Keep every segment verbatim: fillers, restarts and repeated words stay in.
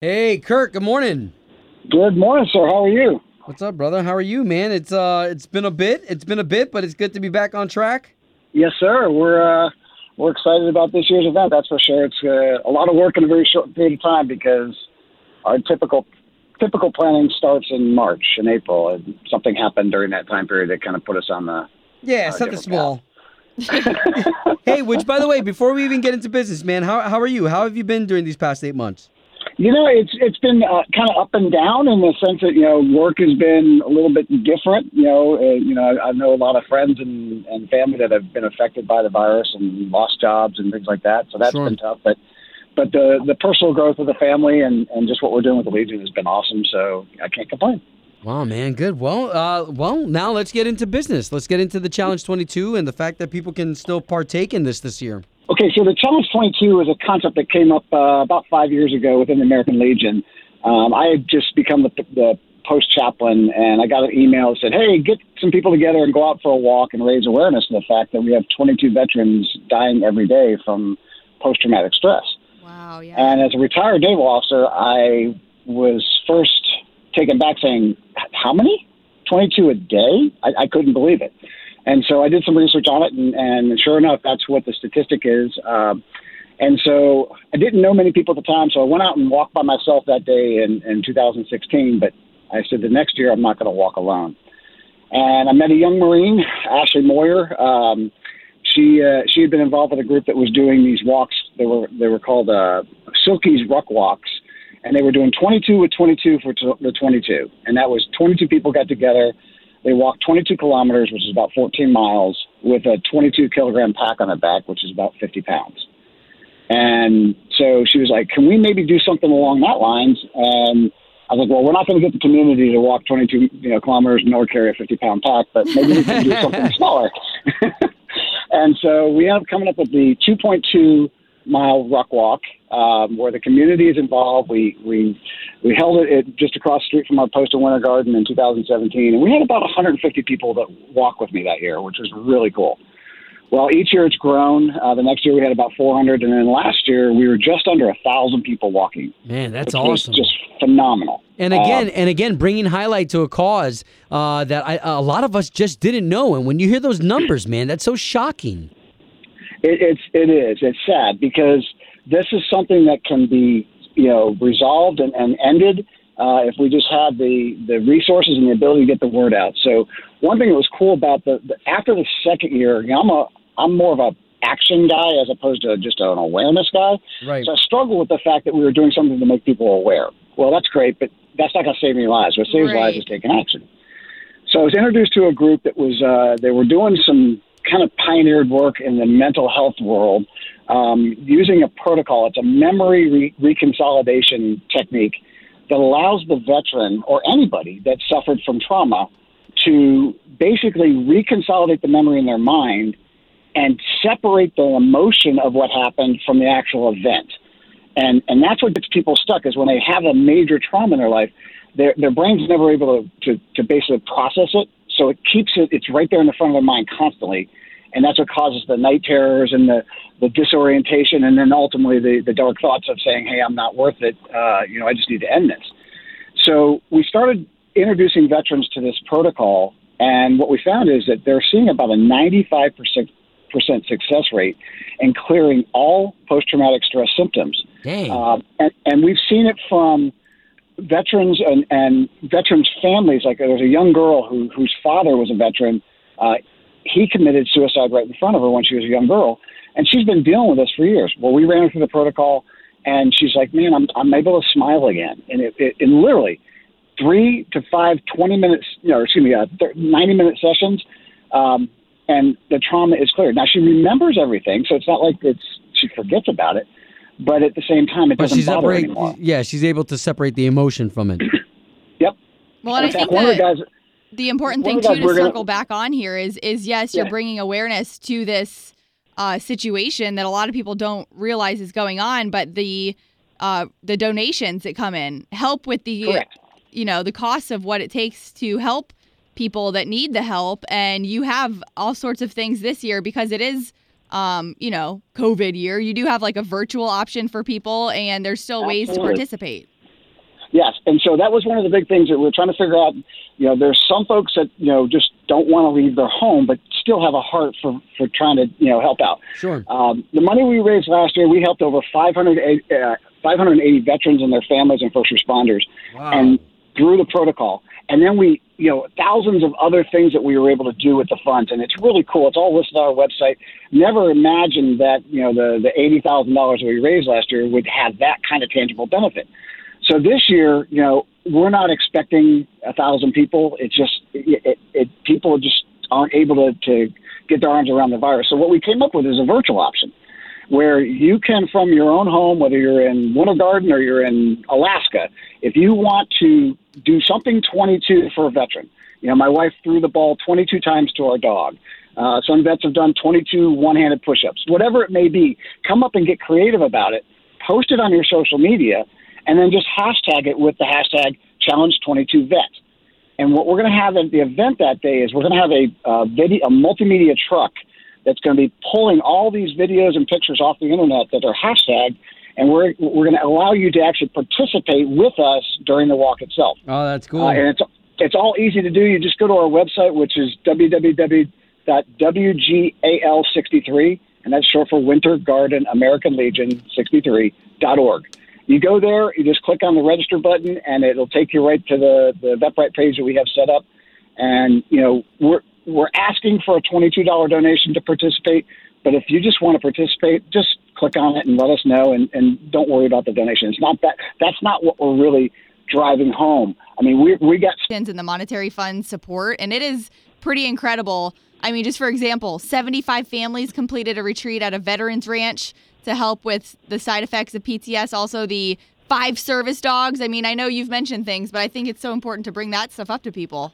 Hey, Kirk, good morning. Good morning, sir. How are you? What's up, brother? How are you, man? It's uh, it's been a bit. It's been a bit, but it's good to be back on track. Yes, sir. We're uh, we're excited about this year's event. That's for sure. It's uh, a lot of work in a very short period of time because our typical typical planning starts in March and April, and something happened during that time period that kind of put us on the yeah, something small. Hey, which, by the way, before we even get into business, man, how how are you? How have you been during these past eight months? You know, it's it's been uh, kind of up and down in the sense that, you know, work has been a little bit different. You know, uh, you know, I, I know a lot of friends and, and family that have been affected by the virus and lost jobs and things like that. So that's sure. been tough. But but the, the personal growth of the family and, and just what we're doing with the Legion has been awesome. So I can't complain. Wow, man. Good. Well, uh, well, now let's get into business. Let's get into the Challenge twenty-two and the fact that people can still partake in this this year. Okay, so the Challenge twenty-two is a concept that came up uh, about five years ago within the American Legion. Um, I had just become the, the post chaplain, and I got an email that said, hey, get some people together and go out for a walk and raise awareness of the fact that we have twenty-two veterans dying every day from post-traumatic stress. Wow, yeah. And as a retired naval officer, I was first taken back saying, how many? twenty-two a day? I, I couldn't believe it. And so I did some research on it, and, and sure enough, that's what the statistic is. Um, and so I didn't know many people at the time, so I went out and walked by myself that day in, in two thousand sixteen, but I said the next year I'm not going to walk alone. And I met a young Marine, Ashley Moyer. Um, she uh, she had been involved with a group that was doing these walks. They were they were called uh, Silky's Ruck Walks, and they were doing twenty-two with twenty-two for t- the twenty-two, and that was twenty-two people got together. They walked twenty-two kilometers, which is about fourteen miles, with a twenty-two kilogram pack on their back, which is about fifty pounds. And so she was like, can we maybe do something along that lines? And I was like, well, we're not going to get the community to walk twenty-two you know, kilometers nor carry a fifty-pound pack, but maybe we can do something smaller. And so we ended up coming up with the two point two mile ruck walk um, where the community is involved. We we we held it, it just across the street from our post in Winter Garden in two thousand seventeen, and we had about one hundred fifty people that walked with me that year, which was really cool. Well, each year it's grown. Uh, the next year we had about four hundred, and then last year we were just under one thousand people walking. Man, that's awesome. Just phenomenal. And again, um, and again, bringing highlight to a cause uh, that I, a lot of us just didn't know. And when you hear those numbers, man, that's so shocking. It, it's it is it's sad because this is something that can be you know resolved and, and ended uh, if we just had the, the resources and the ability to get the word out. So one thing that was cool about the, the after the second year, you know, I'm a I'm more of a action guy as opposed to just an awareness guy. Right. So I struggled with the fact that we were doing something to make people aware. Well, that's great, but that's not going to save any lives. What saves right. lives is taking action. So I was introduced to a group that was uh, they were doing some kind of pioneered work in the mental health world um, using a protocol. It's a memory re- reconsolidation technique that allows the veteran or anybody that suffered from trauma to basically reconsolidate the memory in their mind and separate the emotion of what happened from the actual event. And and that's what gets people stuck is when they have a major trauma in their life, their, their brain's never able to, to, to basically process it. So it keeps it, it's right there in the front of their mind constantly. And that's what causes the night terrors and the, the disorientation and then ultimately the, the dark thoughts of saying, hey, I'm not worth it. Uh, you know, I just need to end this. So we started introducing veterans to this protocol. And what we found is that they're seeing about a ninety-five percent success rate in clearing all post-traumatic stress symptoms. Dang. Uh, and, and we've seen it from veterans and, and veterans' families. Like there was a young girl who, whose father was a veteran. Uh, he committed suicide right in front of her when she was a young girl, and she's been dealing with this for years. Well, we ran her through the protocol, and she's like, man, I'm, I'm able to smile again. And it, it, and literally three to five twenty-minute, you know, excuse me, uh, ninety-minute sessions, um, and the trauma is cleared. Now, she remembers everything, so it's not like it's she forgets about it. But at the same time, it doesn't bother her anymore. Yeah, she's able to separate the emotion from it. Yep. Well, and in fact, I think one of the guys, the important thing, too, to circle back on here is, is yes, you're bringing awareness to this uh, situation that a lot of people don't realize is going on, but the uh, the donations that come in help with the, correct, you know, the cost of what it takes to help people that need the help. And you have all sorts of things this year because it is Um, you know, COVID year. You do have like a virtual option for people, and there's still, absolutely, ways to participate. And so that was one of the big things that we were trying to figure out. You know, there's some folks that, you know, just don't want to leave their home, but still have a heart for, for trying to, you know, help out. Sure. Um, the money we raised last year, we helped over five hundred eighty veterans and their families and first responders. Wow. And through the protocol. And then we, you know, thousands of other things that we were able to do with the funds. And it's really cool. It's all listed on our website. Never imagined that, you know, the, the eighty thousand dollars we raised last year would have that kind of tangible benefit. So this year, you know, we're not expecting a thousand people. It's just, it, it, it, people just aren't able to, to get their arms around the virus. So what we came up with is a virtual option, where you can, from your own home, whether you're in Winter Garden or you're in Alaska, if you want to do something twenty-two for a veteran. You know, my wife threw the ball twenty-two times to our dog. Uh, some vets have done twenty-two one-handed push-ups. Whatever it may be, come up and get creative about it. Post it on your social media, and then just hashtag it with the hashtag Challenge twenty-two Vet. And what we're going to have at the event that day is we're going to have a, uh, video, a multimedia truck that's going to be pulling all these videos and pictures off the internet that are hashtagged, and we're we're going to allow you to actually participate with us during the walk itself. Oh, that's cool. Uh, and it's it's all easy to do. You just go to our website, which is w w w dot w g a l sixty-three, and that's short for Winter Garden American Legion sixty-three dot org. You go there, you just click on the register button, and it'll take you right to the, the VetBrite page that we have set up. And, you know, we're We're asking for a twenty-two dollars donation to participate, but if you just want to participate, just click on it and let us know, and, and don't worry about the donation. It's not that, that's not what we're really driving home. I mean, we we got in the monetary fund support, and it is pretty incredible. I mean, just for example, seventy-five families completed a retreat at a veterans ranch to help with the side effects of P T S, also the five service dogs. I mean, I know you've mentioned things, but I think it's so important to bring that stuff up to people.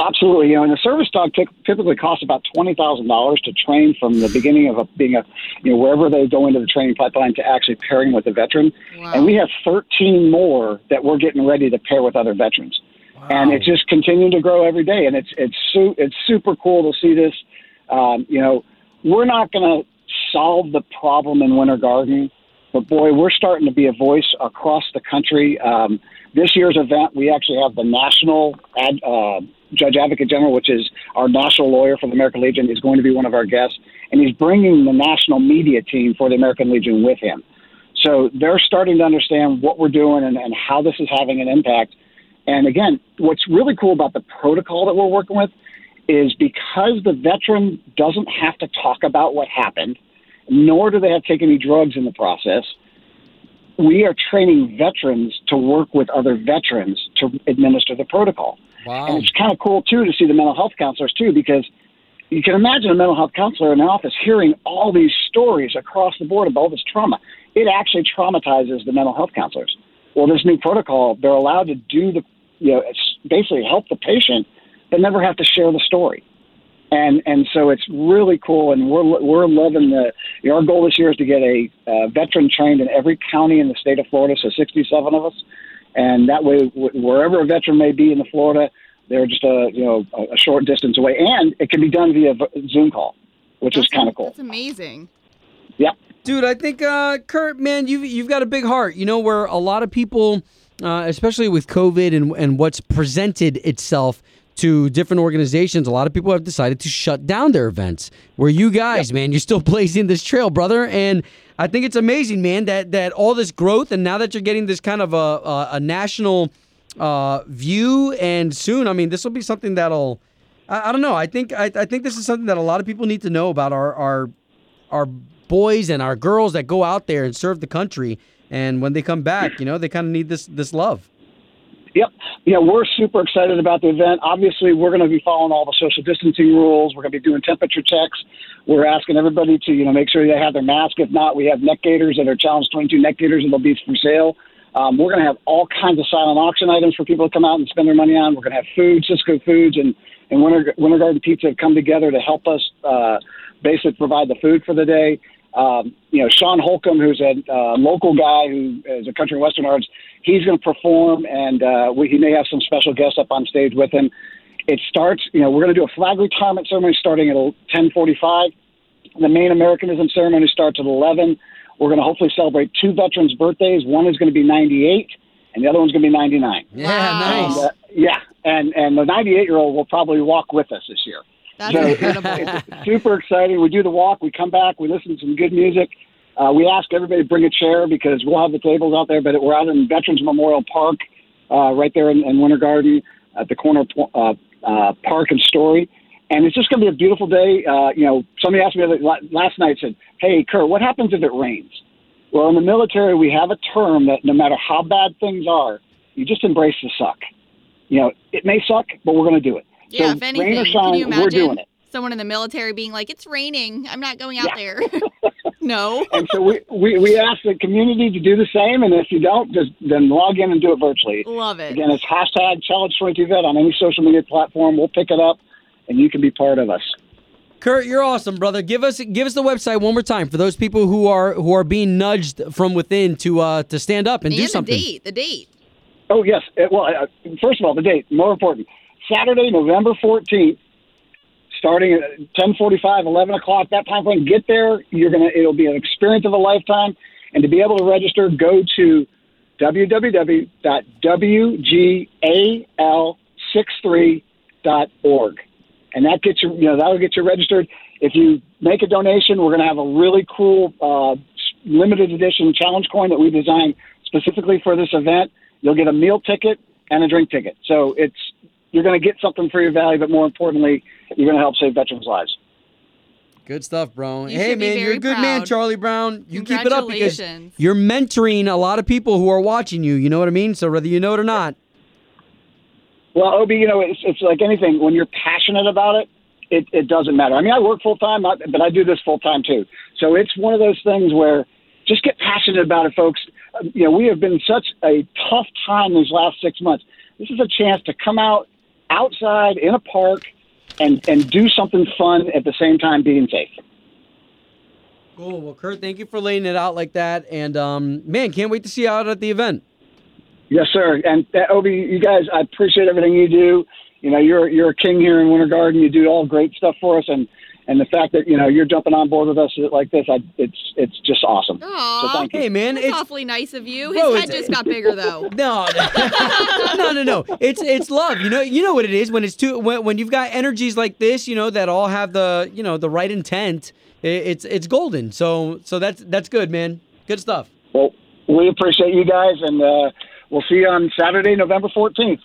Absolutely. You know, and a service dog t- typically costs about twenty thousand dollars to train from the beginning of a, being a, you know, wherever they go into the training pipeline to actually pairing with a veteran. Wow. And we have thirteen more that we're getting ready to pair with other veterans. Wow. And it's just continuing to grow every day. And it's, it's, su- it's super cool to see this. Um, you know, we're not going to solve the problem in Winter Garden, but boy, we're starting to be a voice across the country. Um, this year's event, we actually have the national ad, uh, Judge Advocate General, which is our national lawyer for the American Legion, is going to be one of our guests, and he's bringing the national media team for the American Legion with him. So they're starting to understand what we're doing and, and how this is having an impact. And again, what's really cool about the protocol that we're working with is because the veteran doesn't have to talk about what happened, nor do they have to take any drugs in the process. We are training veterans to work with other veterans to administer the protocol. Wow. And it's kind of cool, too, to see the mental health counselors, too, because you can imagine a mental health counselor in an office hearing all these stories across the board about all this trauma. It actually traumatizes the mental health counselors. Well, this new protocol, they're allowed to do the, you know, basically help the patient, but never have to share the story. And and so it's really cool, and we're we're loving the. You know, our goal this year is to get a uh, veteran trained in every county in the state of Florida, so sixty-seven of us, and that way, w- wherever a veteran may be in the Florida, they're just a you know a, a short distance away, and it can be done via v- Zoom call, which that's is kind of cool. That's amazing. Yeah, dude, I think uh, Kurt, man, you've you've got a big heart. You know, where a lot of people, uh, especially with COVID and and what's presented itself to different organizations, a lot of people have decided to shut down their events. Where you guys, yep. man, you're still blazing this trail, brother. And I think it's amazing, man, that that all this growth, and now that you're getting this kind of a, a, a national uh, view, and soon, I mean, this will be something that'll, I, I don't know, I think I, I think this is something that a lot of people need to know about our, our our boys and our girls that go out there and serve the country. And when they come back, you know, they kind of need this this love. Yep. You know, we're super excited about the event. Obviously, we're going to be following all the social distancing rules. We're going to be doing temperature checks. We're asking everybody to, you know, make sure they have their mask. If not, we have neck gaiters that are Challenge twenty-two neck gaiters, and they'll be for sale. Um, we're going to have all kinds of silent auction items for people to come out and spend their money on. We're going to have food. Cisco Foods and, and Winter, Winter Garden Pizza have come together to help us uh, basically provide the food for the day. Um, you know, Sean Holcomb, who's a uh, local guy who is a country and western artist, he's going to perform, and uh, we, he may have some special guests up on stage with him. It starts, you know, we're going to do a flag retirement ceremony starting at ten forty-five. The main Americanism ceremony starts at eleven. We're going to hopefully celebrate two veterans' birthdays. One is going to be ninety-eight, and the other one's going to be ninety-nine. Yeah, wow. Nice. And, uh, yeah, and and the ninety-eight-year-old will probably walk with us this year. That's so incredible. It's, it's super exciting. We do the walk. We come back. We listen to some good music. Uh, we ask everybody to bring a chair because we'll have the tables out there, but we're out in Veterans Memorial Park, uh, right there in, in Winter Garden at the corner of uh, uh, Park and Story. And it's just going to be a beautiful day. Uh, you know, somebody asked me last night, said, hey, Kerr, what happens if it rains? Well, in the military, we have a term that no matter how bad things are, you just embrace the suck. You know, it may suck, but we're going to do it. Yeah, so if anything, rain or shine, can you imagine we're doing it. Someone in the military being like, it's raining, I'm not going out yeah. there. No. And so we, we, we ask the community to do the same, and if you don't, just then log in and do it virtually. Love it. Again, it's hashtag Challenge twenty-two Vet on any social media platform. We'll pick it up, and you can be part of us. Kurt, you're awesome, brother. Give us give us the website one more time for those people who are who are being nudged from within to uh, to stand up and, and do something. the date, the date. Oh, yes. It, well, uh, first of all, the date, more important. Saturday, November fourteenth, starting at ten forty-five, eleven o'clock, that time frame. Get there. You're gonna. It'll be an experience of a lifetime. And to be able to register, go to w w w dot w gal sixty-three dot org. And that gets you, you know, that'll get you registered. If you make a donation, we're going to have a really cool uh, limited edition challenge coin that we designed specifically for this event. You'll get a meal ticket and a drink ticket. So it's you're going to get something for your value, but more importantly, you're going to help save veterans' lives. Good stuff, bro. You hey, man, you're a good proud. man, Charlie Brown. You keep it up because you're mentoring a lot of people who are watching you. You know what I mean? So whether you know it or not. Well, Obi, you know, it's, it's like anything. When you're passionate about it, it, it doesn't matter. I mean, I work full-time, but I do this full-time, too. So it's one of those things where just get passionate about it, folks. You know, we have been in such a tough time these last six months. This is a chance to come out outside in a park and, and do something fun at the same time being safe. Cool. Well, Kurt, thank you for laying it out like that. And, um, man, can't wait to see you out at the event. Yes, sir. And uh, Obi, you guys, I appreciate everything you do. You know, you're you're a king here in Winter Garden. You do all great stuff for us, and, and the fact that you know you're jumping on board with us like this, I, it's it's just awesome. Aww. So thank you. Hey, man, it's awfully nice of you. His bro, head just got bigger though. No, no, no, no. It's it's love. You know, you know what it is when it's too when when you've got energies like this. You know that all have the you know the right intent. It, it's it's golden. So so that's that's good, man. Good stuff. Well, we appreciate you guys and. Uh, We'll see you on Saturday, November fourteenth.